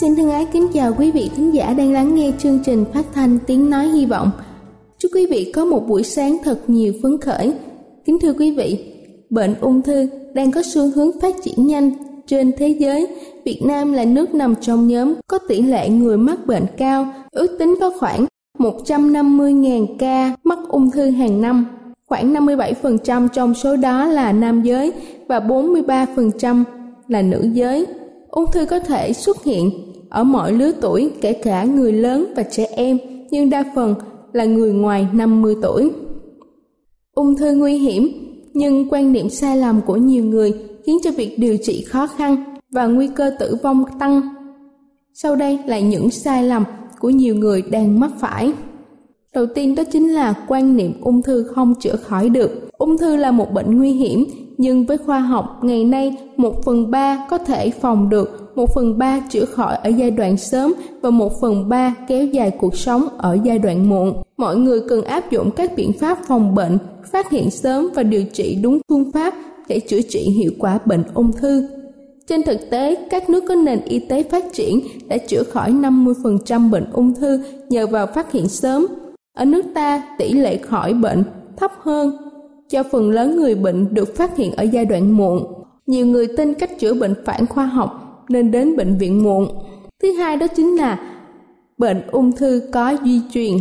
Xin thân ái kính chào quý vị thính giả đang lắng nghe chương trình phát thanh Tiếng Nói Hy Vọng. Chúc quý vị có một buổi sáng thật nhiều phấn khởi. Kính thưa quý vị, bệnh ung thư đang có xu hướng phát triển nhanh trên thế giới. Việt Nam là nước nằm trong nhóm có tỷ lệ người mắc bệnh cao, ước tính có khoảng 150.000 ca mắc ung thư hàng năm. Khoảng 57% trong số đó là nam giới và 43% là nữ giới. Ung thư có thể xuất hiện ở mọi lứa tuổi, kể cả người lớn và trẻ em, nhưng đa phần là người ngoài 50 tuổi. Ung thư nguy hiểm, nhưng quan niệm sai lầm của nhiều người khiến cho việc điều trị khó khăn và nguy cơ tử vong tăng. Sau đây là những sai lầm của nhiều người đang mắc phải. Đầu tiên đó chính là quan niệm ung thư không chữa khỏi được. Ung thư là một bệnh nguy hiểm, nhưng với khoa học ngày nay 1/3 có thể phòng được, 1/3 chữa khỏi ở giai đoạn sớm và 1/3 kéo dài cuộc sống ở giai đoạn muộn. Mọi người cần áp dụng các biện pháp phòng bệnh, phát hiện sớm và điều trị đúng phương pháp để chữa trị hiệu quả bệnh ung thư. Trên thực tế, các nước có nền y tế phát triển đã chữa khỏi 50% bệnh ung thư nhờ vào phát hiện sớm. Ở nước ta, tỷ lệ khỏi bệnh thấp hơn, do phần lớn người bệnh được phát hiện ở giai đoạn muộn. Nhiều người tin cách chữa bệnh phản khoa học nên đến bệnh viện muộn. Thứ hai đó chính là bệnh ung thư có di truyền.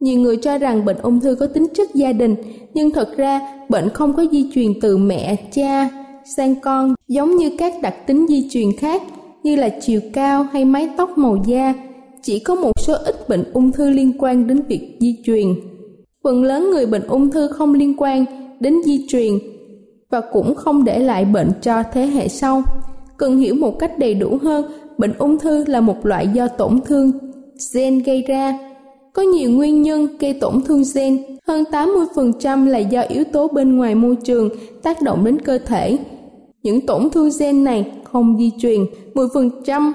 Nhiều người cho rằng bệnh ung thư có tính chất gia đình, nhưng thật ra bệnh không có di truyền từ mẹ, cha sang con, giống như các đặc tính di truyền khác như là chiều cao hay mái tóc, màu da. Chỉ có một số ít bệnh ung thư liên quan đến việc di truyền. Phần lớn người bệnh ung thư không liên quan đến di truyền và cũng không để lại bệnh cho thế hệ sau. Cần hiểu một cách đầy đủ hơn, bệnh ung thư là một loại do tổn thương gen gây ra. Có nhiều nguyên nhân gây tổn thương gen, hơn 80% là do yếu tố bên ngoài môi trường tác động đến cơ thể. Những tổn thương gen này không di truyền, 10%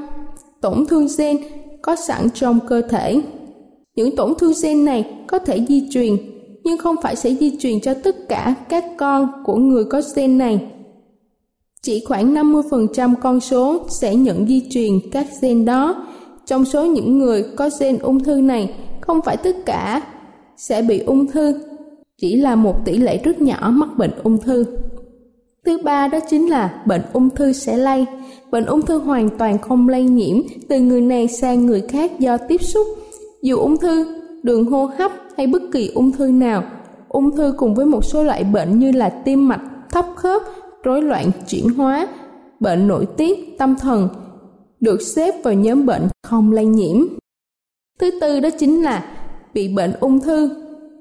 tổn thương gen có sẵn trong cơ thể. Những tổn thương gen này có thể di truyền, nhưng không phải sẽ di truyền cho tất cả các con của người có gen này. Chỉ khoảng 50% con số sẽ nhận di truyền các gen đó. Trong số những người có gen ung thư này, không phải tất cả sẽ bị ung thư, chỉ là một tỷ lệ rất nhỏ mắc bệnh ung thư. Thứ ba đó chính là bệnh ung thư sẽ lây. Bệnh ung thư hoàn toàn không lây nhiễm từ người này sang người khác do tiếp xúc. Dù ung thư đường hô hấp hay bất kỳ ung thư nào, ung thư cùng với một số loại bệnh như là tim mạch, thấp khớp, rối loạn chuyển hóa, bệnh nội tiết, tâm thần được xếp vào nhóm bệnh không lây nhiễm. Thứ tư đó chính là bị bệnh ung thư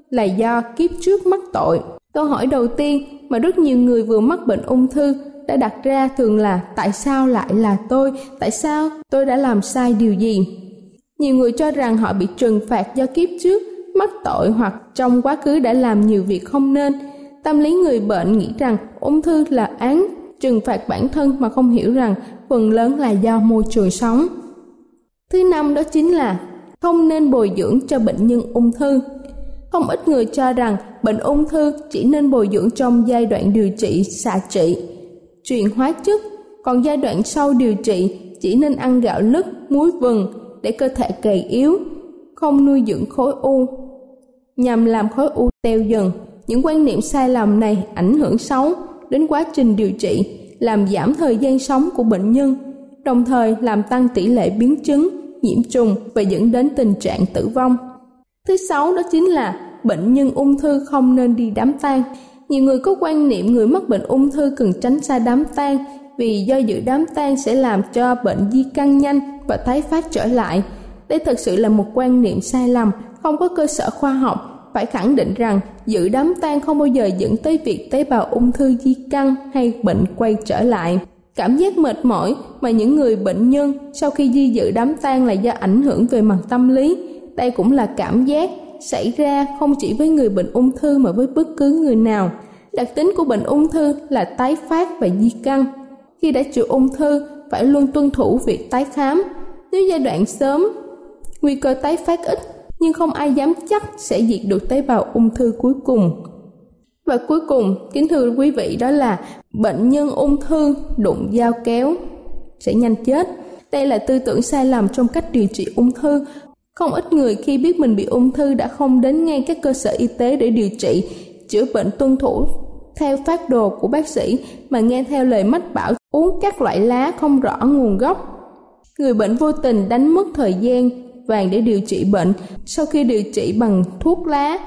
là do kiếp trước mắc tội. Câu hỏi đầu tiên mà rất nhiều người vừa mắc bệnh ung thư đã đặt ra thường là tại sao lại là tôi? Tại sao tôi đã làm sai điều gì? Nhiều người cho rằng họ bị trừng phạt do kiếp trước mắc tội hoặc trong quá khứ đã làm nhiều việc không nên. Tâm lý người bệnh nghĩ rằng ung thư là án trừng phạt bản thân mà không hiểu rằng phần lớn là do môi trường sống. Thứ năm đó chính là không nên bồi dưỡng cho bệnh nhân ung thư. Không ít người cho rằng bệnh ung thư chỉ nên bồi dưỡng trong giai đoạn điều trị xạ trị, truyền hóa chất, còn giai đoạn sau điều trị chỉ nên ăn gạo lứt, muối vừng để cơ thể gầy yếu, không nuôi dưỡng khối u, nhằm làm khối u teo dần. Những quan niệm sai lầm này ảnh hưởng xấu đến quá trình điều trị, làm giảm thời gian sống của bệnh nhân, đồng thời làm tăng tỷ lệ biến chứng, nhiễm trùng và dẫn đến tình trạng tử vong. Thứ sáu đó chính là bệnh nhân ung thư không nên đi đám tang. Nhiều người có quan niệm người mắc bệnh ung thư cần tránh xa đám tang vì do dự đám tang sẽ làm cho bệnh di căn nhanh và tái phát trở lại. Đây thực sự là một quan niệm sai lầm, không có cơ sở khoa học. Phải khẳng định rằng dự đám tang không bao giờ dẫn tới việc tế bào ung thư di căn hay bệnh quay trở lại. Cảm giác mệt mỏi mà những người bệnh nhân sau khi đi dự đám tang là do ảnh hưởng về mặt tâm lý. Đây cũng là cảm giác xảy ra không chỉ với người bệnh ung thư mà với bất cứ người nào. Đặc tính của bệnh ung thư là tái phát và di căn. Khi đã chữa ung thư, phải luôn tuân thủ việc tái khám. Nếu giai đoạn sớm, nguy cơ tái phát ít, nhưng không ai dám chắc sẽ diệt được tế bào ung thư cuối cùng. Và cuối cùng, kính thưa quý vị, đó là bệnh nhân ung thư đụng dao kéo sẽ nhanh chết. Đây là tư tưởng sai lầm trong cách điều trị ung thư. Không ít người khi biết mình bị ung thư đã không đến ngay các cơ sở y tế để điều trị, chữa bệnh tuân thủ theo phác đồ của bác sĩ, mà nghe theo lời mách bảo uống các loại lá không rõ nguồn gốc. Người bệnh vô tình đánh mất thời gian vàng để điều trị bệnh. Sau khi điều trị bằng thuốc lá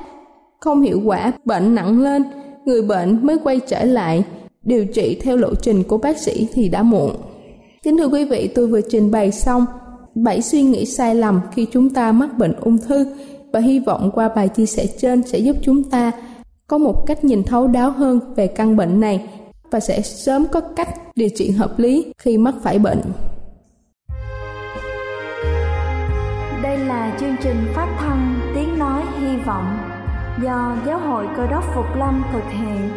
không hiệu quả, bệnh nặng lên, người bệnh mới quay trở lại điều trị theo lộ trình của bác sĩ thì đã muộn. Kính thưa quý vị, tôi vừa trình bày xong 7 suy nghĩ sai lầm khi chúng ta mắc bệnh ung thư, và hy vọng qua bài chia sẻ trên sẽ giúp chúng ta có một cách nhìn thấu đáo hơn về căn bệnh này và sẽ sớm có cách điều trị hợp lý khi mắc phải bệnh. Đây là chương trình phát thanh Tiếng Nói Hy Vọng do Giáo hội Cơ đốc Phục Lâm thực hiện.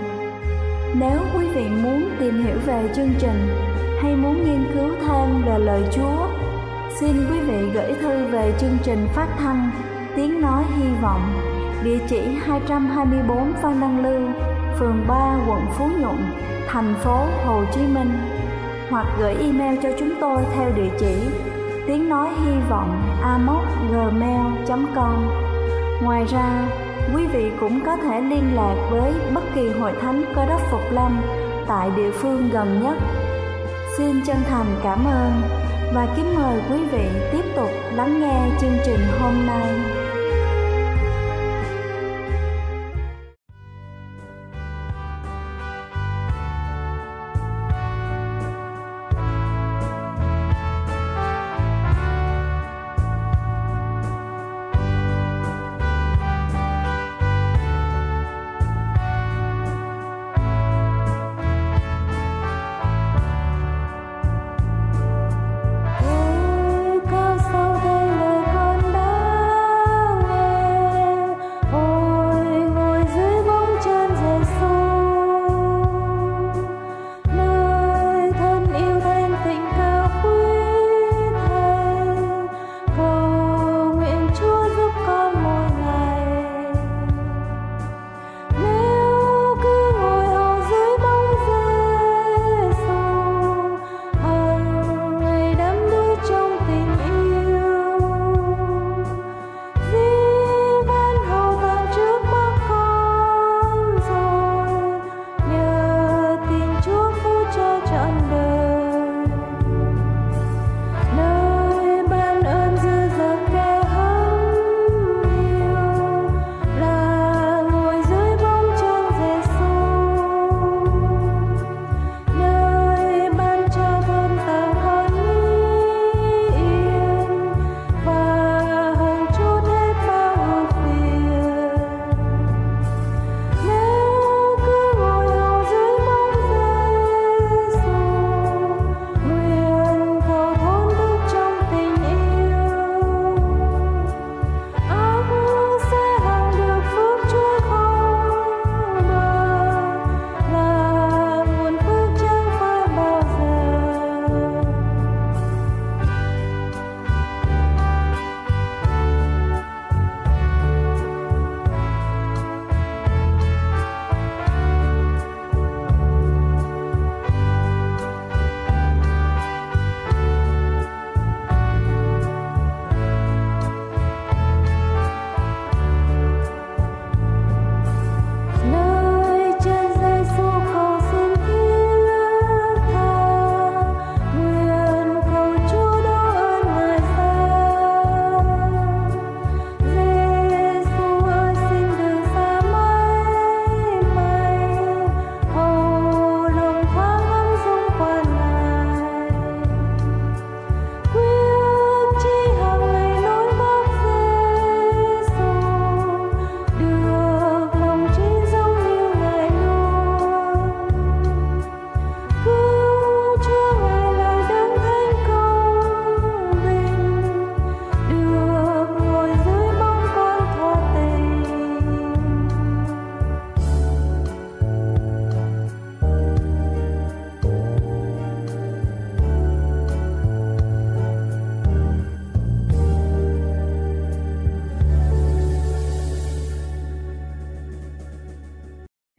Nếu quý vị muốn tìm hiểu về chương trình hay muốn nghiên cứu thêm về lời Chúa, xin quý vị gửi thư về chương trình phát thanh Tiếng Nói Hy Vọng, địa chỉ 224 Phan Đăng Lưu, phường 3, quận Phú Nhuận, thành phố Hồ Chí Minh, hoặc gửi email cho chúng tôi theo địa chỉ tiengnoihyvọng@gmail.com. Ngoài ra, quý vị cũng có thể liên lạc với bất kỳ hội thánh Cơ đốc Phục Lâm tại địa phương gần nhất. Xin chân thành cảm ơn và kính mời quý vị tiếp tục lắng nghe chương trình hôm nay.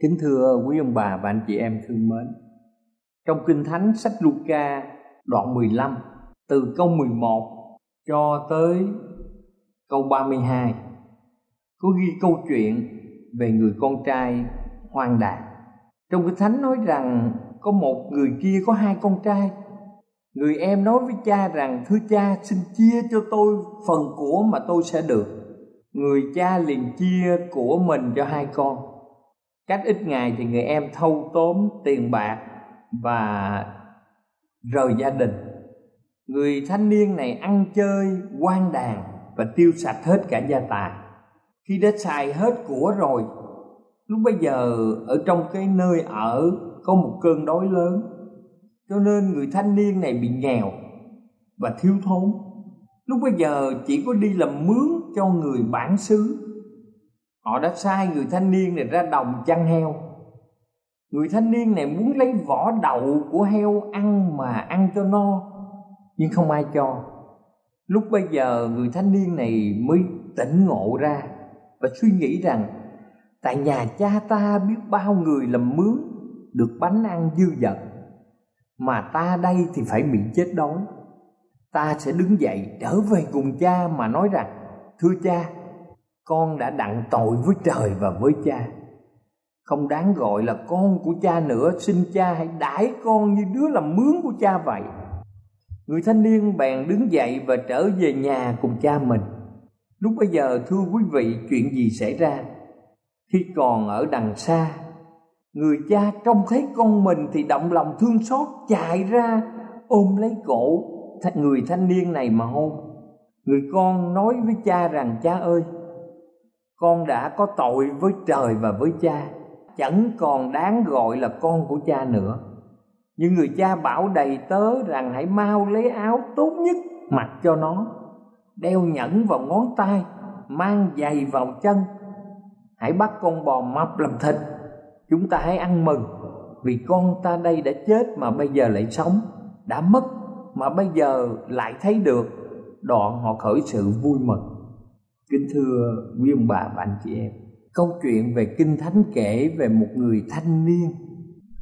Kính thưa quý ông bà và anh chị em thương mến, trong Kinh Thánh sách Luca đoạn 15 từ câu 11 cho tới câu 32 có ghi câu chuyện về người con trai hoang đàn. Trong Kinh Thánh nói rằng có một người kia có hai con trai. Người em nói với cha rằng: thưa cha, xin chia cho tôi phần của mà tôi sẽ được. Người cha liền chia của mình cho hai con. Cách ít ngày thì người em thâu tóm tiền bạc và rời gia đình. Người thanh niên này ăn chơi hoang đàn và tiêu sạch hết cả gia tài. Khi đã xài hết của rồi, lúc bây giờ ở trong cái nơi ở có một cơn đói lớn, cho nên người thanh niên này bị nghèo và thiếu thốn. Lúc bây giờ chỉ có đi làm mướn cho người bản xứ. Họ đã sai người thanh niên này ra đồng chăn heo. Người thanh niên này muốn lấy vỏ đậu của heo ăn mà ăn cho no, nhưng không ai cho. Lúc bây giờ người thanh niên này mới tỉnh ngộ ra và suy nghĩ rằng: tại nhà cha ta biết bao người làm mướn được bánh ăn dư dật, mà ta đây thì phải bị chết đói. Ta sẽ đứng dậy trở về cùng cha mà nói rằng: thưa cha, con đã đặng tội với trời và với cha, không đáng gọi là con của cha nữa. Xin cha hãy đãi con như đứa làm mướn của cha vậy. Người thanh niên bèn đứng dậy và trở về nhà cùng cha mình. Lúc bây giờ, thưa quý vị, chuyện gì xảy ra? Khi còn ở đằng xa, người cha trông thấy con mình thì động lòng thương xót, chạy ra ôm lấy cổ người thanh niên này mà hôn. Người con nói với cha rằng: cha ơi, con đã có tội với trời và với cha, chẳng còn đáng gọi là con của cha nữa. Nhưng người cha bảo đầy tớ rằng: hãy mau lấy áo tốt nhất mặc cho nó, đeo nhẫn vào ngón tay, mang giày vào chân. Hãy bắt con bò mập làm thịt, chúng ta hãy ăn mừng, vì con ta đây đã chết mà bây giờ lại sống, đã mất mà bây giờ lại thấy được. Đoạn họ khởi sự vui mừng. Kính thưa quý ông bà và anh chị em, câu chuyện về Kinh Thánh kể về một người thanh niên.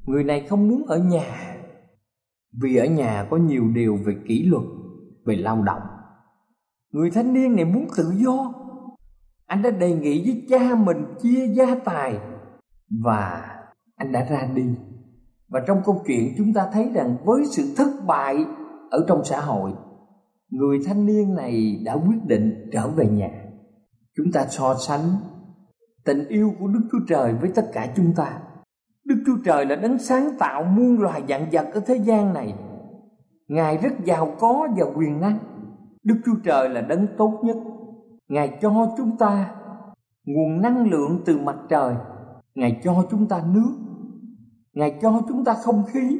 Người này không muốn ở nhà, vì ở nhà có nhiều điều về kỷ luật, về lao động. Người thanh niên này muốn tự do. Anh đã đề nghị với cha mình chia gia tài và anh đã ra đi. Và trong câu chuyện chúng ta thấy rằng với sự thất bại ở trong xã hội, người thanh niên này đã quyết định trở về nhà. Chúng ta so sánh tình yêu của Đức Chúa Trời với tất cả chúng ta. Đức Chúa Trời là đấng sáng tạo muôn loài vạn vật ở thế gian này. Ngài rất giàu có và quyền năng. Đức Chúa Trời là đấng tốt nhất. Ngài cho chúng ta nguồn năng lượng từ mặt trời. Ngài cho chúng ta nước. Ngài cho chúng ta không khí.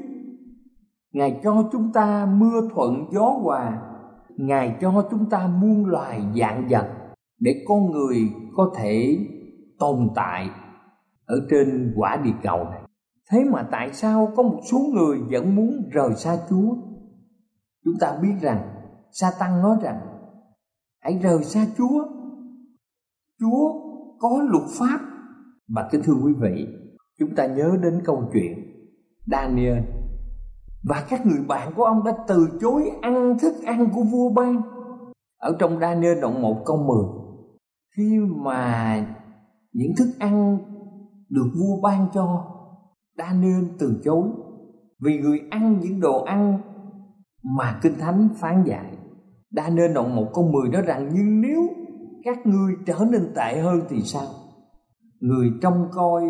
Ngài cho chúng ta mưa thuận gió hòa. Ngài cho chúng ta muôn loài vạn vật để con người có thể tồn tại ở trên quả địa cầu này. Thế mà tại sao có một số người vẫn muốn rời xa Chúa? Chúng ta biết rằng Sa-tăng nói rằng: hãy rời xa Chúa, Chúa có luật pháp. Và kính thưa quý vị, chúng ta nhớ đến câu chuyện Daniel và các người bạn của ông đã từ chối ăn thức ăn của vua ban. Ở trong Daniel đoạn 1 câu 10, khi mà những thức ăn được vua ban cho, Daniel từ chối vì người ăn những đồ ăn mà Kinh Thánh phán dạy. Daniel đoạn 1 câu 10 nói rằng: nhưng nếu các ngươi trở nên tệ hơn thì sao? Người trông coi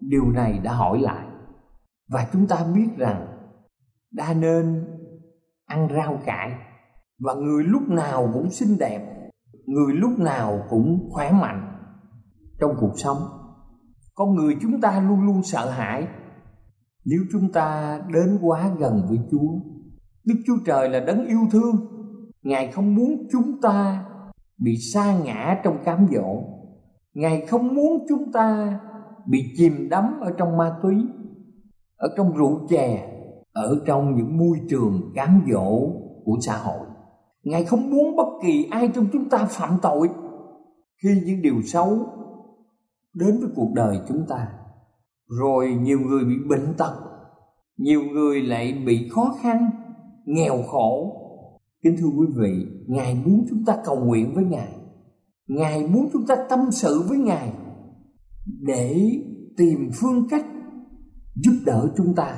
điều này đã hỏi lại. Và chúng ta biết rằng Daniel ăn rau cải, và người lúc nào cũng xinh đẹp, người lúc nào cũng khỏe mạnh. Trong cuộc sống, con người chúng ta luôn luôn sợ hãi nếu chúng ta đến quá gần với Chúa. Đức Chúa Trời là đấng yêu thương. Ngài không muốn chúng ta bị sa ngã trong cám dỗ. Ngài không muốn chúng ta bị chìm đắm ở trong ma túy, ở trong rượu chè, ở trong những môi trường cám dỗ của xã hội. Ngài không muốn bất kỳ ai trong chúng ta phạm tội. Khi những điều xấu đến với cuộc đời chúng ta, rồi nhiều người bị bệnh tật, nhiều người lại bị khó khăn, nghèo khổ, Kính thưa quý vị, Ngài muốn chúng ta cầu nguyện với Ngài. Ngài muốn chúng ta tâm sự với Ngài để tìm phương cách giúp đỡ chúng ta.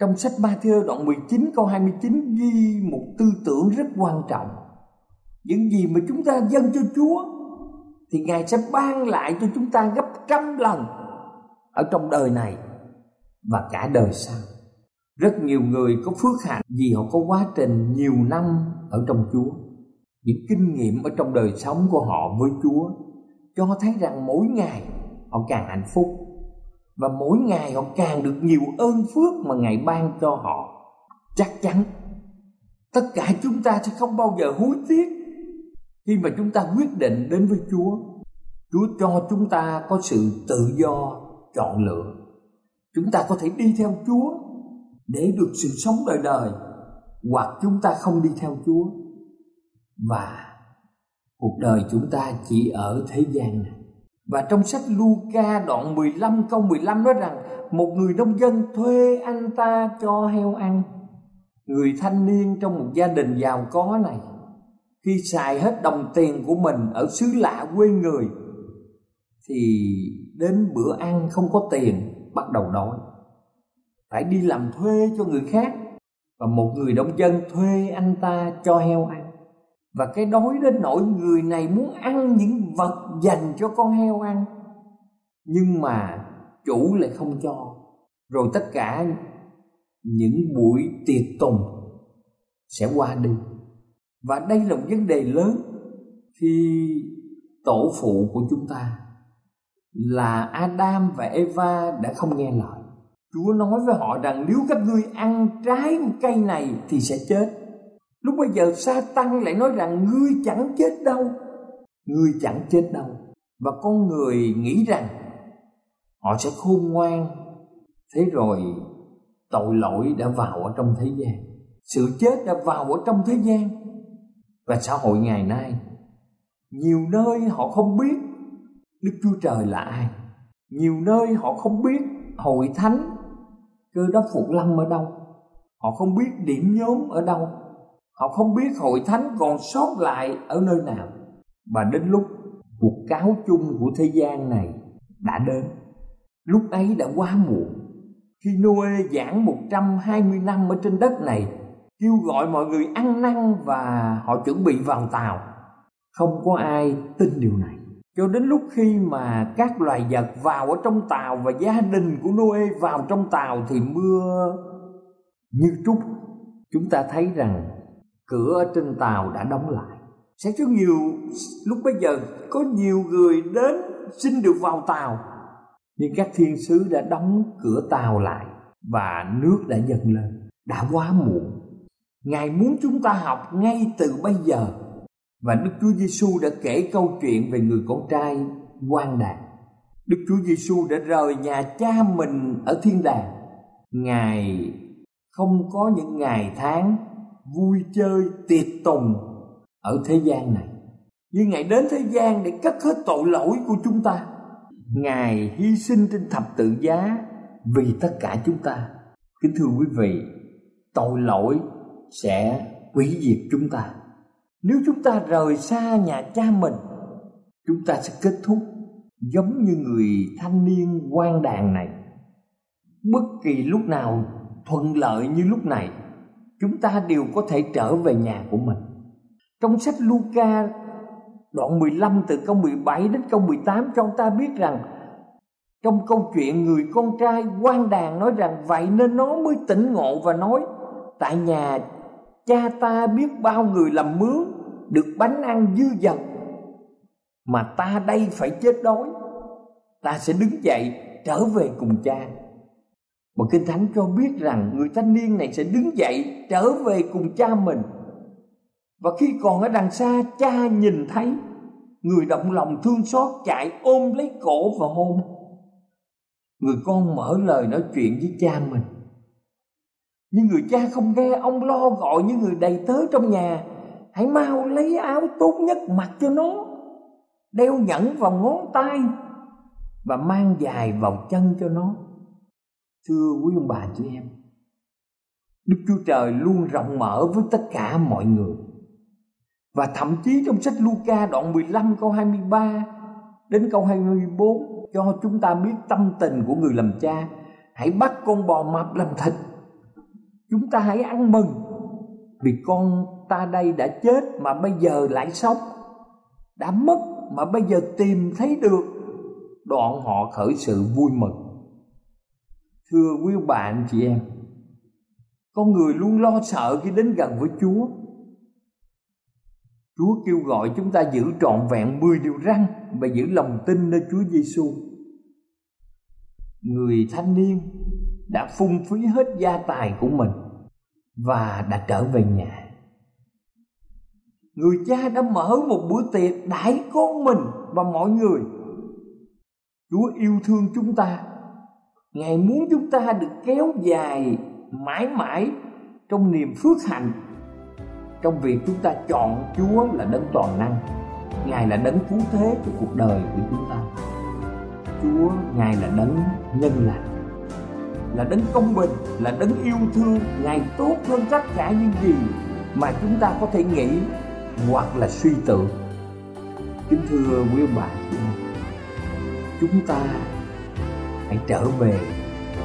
Trong sách Ma-thi-ơ đoạn 19 câu 29 ghi một tư tưởng rất quan trọng. Những gì mà chúng ta dâng cho Chúa thì Ngài sẽ ban lại cho chúng ta gấp trăm lần ở trong đời này và cả đời sau. Rất nhiều người có phước hạnh vì họ có quá trình nhiều năm ở trong Chúa. Những kinh nghiệm ở trong đời sống của họ với Chúa cho thấy rằng mỗi ngày họ càng hạnh phúc, và mỗi ngày họ càng được nhiều ơn phước mà Ngài ban cho họ. Chắc chắn tất cả chúng ta sẽ không bao giờ hối tiếc khi mà chúng ta quyết định đến với Chúa. Chúa cho chúng ta có sự tự do chọn lựa. Chúng ta có thể đi theo Chúa để được sự sống đời đời, hoặc chúng ta không đi theo Chúa và cuộc đời chúng ta chỉ ở thế gian này. Và trong sách Luca đoạn 15 câu 15 nói rằng một người nông dân thuê anh ta cho heo ăn. Người thanh niên trong một gia đình giàu có này, khi xài hết đồng tiền của mình ở xứ lạ quê người thì đến bữa ăn không có tiền, bắt đầu đói, phải đi làm thuê cho người khác. Và một người nông dân thuê anh ta cho heo ăn, và cái đói đến nỗi người này muốn ăn những vật dành cho con heo ăn, nhưng mà chủ lại không cho. Rồi tất cả những buổi tiệc tùng sẽ qua đi. Và đây là một vấn đề lớn khi tổ phụ của chúng ta là Adam và Eva đã không nghe lời. Chúa nói với họ rằng nếu các ngươi ăn trái của cây này thì sẽ chết. Lúc bây giờ Sa-tan lại nói rằng ngươi chẳng chết đâu, ngươi chẳng chết đâu. Và con người nghĩ rằng họ sẽ khôn ngoan. Thế rồi tội lỗi đã vào ở trong thế gian, sự chết đã vào ở trong thế gian. Và xã hội ngày nay, nhiều nơi họ không biết Đức Chúa Trời là ai, nhiều nơi họ không biết Hội Thánh Cơ Đốc Phục Lâm ở đâu, họ không biết điểm nhóm ở đâu, họ không biết Hội Thánh còn sót lại ở nơi nào. Và đến lúc cuộc cáo chung của thế gian này đã đến, lúc ấy đã quá muộn. Khi Noe giảng 120 năm ở trên đất này, kêu gọi mọi người ăn năn và họ chuẩn bị vào tàu, không có ai tin điều này. Cho đến lúc khi mà các loài vật vào ở trong tàu và gia đình của Noe vào trong tàu thì mưa như trút. Chúng ta thấy rằng cửa ở trên tàu đã đóng lại. Sẽ có nhiều lúc bây giờ có nhiều người đến xin được vào tàu, nhưng các thiên sứ đã đóng cửa tàu lại và nước đã dâng lên. Đã quá muộn. Ngài muốn chúng ta học ngay từ bây giờ. Và Đức Chúa Giê-xu đã kể câu chuyện về người con trai hoang đàn. Đức Chúa Giê-xu đã rời nhà cha mình ở thiên đàng. Ngài không có những ngày tháng vui chơi tiệc tùng ở thế gian này, nhưng Ngài đến thế gian để cất hết tội lỗi của chúng ta. Ngài hy sinh trên thập tự giá vì tất cả chúng ta. Kính thưa quý vị, tội lỗi sẽ hủy diệt chúng ta. Nếu chúng ta rời xa nhà cha mình, chúng ta sẽ kết thúc giống như người thanh niên hoang đàn này. Bất kỳ lúc nào thuận lợi như lúc này, chúng ta đều có thể trở về nhà của mình. Trong sách Luca đoạn 15 từ câu 17 đến câu 18 cho ta biết rằng trong câu chuyện người con trai hoang đàn nói rằng vậy nên nó mới tỉnh ngộ và nói tại nhà cha ta biết bao người làm mướn được bánh ăn dư dật, mà ta đây phải chết đói. Ta sẽ đứng dậy trở về cùng cha. Mà Kinh Thánh cho biết rằng người thanh niên này sẽ đứng dậy trở về cùng cha mình. Và khi còn ở đằng xa, cha nhìn thấy người động lòng thương xót, chạy ôm lấy cổ và hôn. Người con mở lời nói chuyện với cha mình, nhưng người cha không nghe. Ông lo gọi như người đầy tớ trong nhà, hãy mau lấy áo tốt nhất mặc cho nó, đeo nhẫn vào ngón tay và mang giày vào chân cho nó. Thưa quý ông bà chị em, Đức Chúa Trời luôn rộng mở với tất cả mọi người. Và thậm chí trong sách Luca đoạn 15 câu 23 đến câu 24 cho chúng ta biết tâm tình của người làm cha. Hãy bắt con bò mập làm thịt, chúng ta hãy ăn mừng, vì con ta đây đã chết mà bây giờ lại sống, đã mất mà bây giờ tìm thấy được. Đoạn họ khởi sự vui mừng. Thưa quý bạn chị em, con người luôn lo sợ khi đến gần với Chúa. Chúa kêu gọi chúng ta giữ trọn vẹn 10 điều răn và giữ lòng tin nơi Chúa Giê-xu. Người thanh niên đã phung phí hết gia tài của mình và đã trở về nhà. Người cha đã mở một bữa tiệc đãi con mình và mọi người. Chúa yêu thương chúng ta. Ngài muốn chúng ta được kéo dài mãi mãi trong niềm phước hạnh, trong việc chúng ta chọn Chúa là đấng toàn năng. Ngài là đấng cứu thế của cuộc đời của chúng ta. Chúa Ngài là đấng nhân lành, là đấng công bình, là đấng yêu thương. Ngài tốt hơn tất cả những gì mà chúng ta có thể nghĩ hoặc là suy tưởng. Kính thưa quý bạn, chúng ta hãy trở về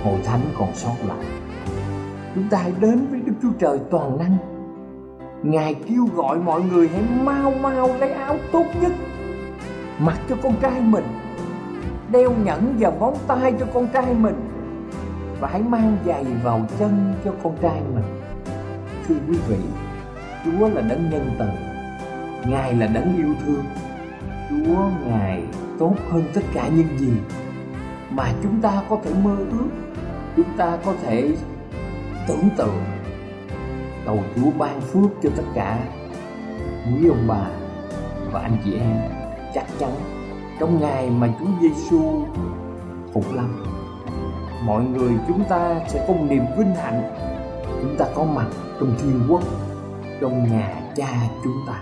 hội thánh còn sót lại. Chúng ta hãy đến với Đức Chúa Trời toàn năng. Ngài kêu gọi mọi người hãy mau lấy áo tốt nhất mặc cho con trai mình, đeo nhẫn vào móng tay cho con trai mình, và hãy mang giày vào chân cho con trai mình. Thưa quý vị, Chúa là đấng nhân từ, Ngài là đấng yêu thương. Chúa Ngài tốt hơn tất cả những gì mà chúng ta có thể mơ ước, chúng ta có thể tưởng tượng. Cầu Chúa ban phước cho tất cả quý ông bà và anh chị em chắc chắn trong ngày mà Chúa Giê-xu phục lâm, mọi người chúng ta sẽ có niềm vinh hạnh chúng ta có mặt trong thiên quốc, trong nhà cha chúng ta.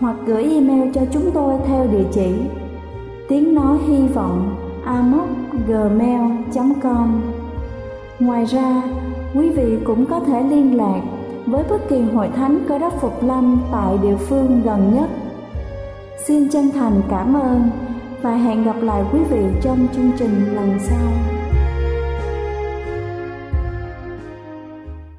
hoặc gửi email cho chúng tôi theo địa chỉ tiếng nói hy vọng amos@gmail.com. Ngoài ra, quý vị cũng có thể liên lạc với bất kỳ hội thánh Cơ đốc Phục Lâm tại địa phương gần nhất. Xin chân thành cảm ơn và hẹn gặp lại quý vị trong chương trình lần sau.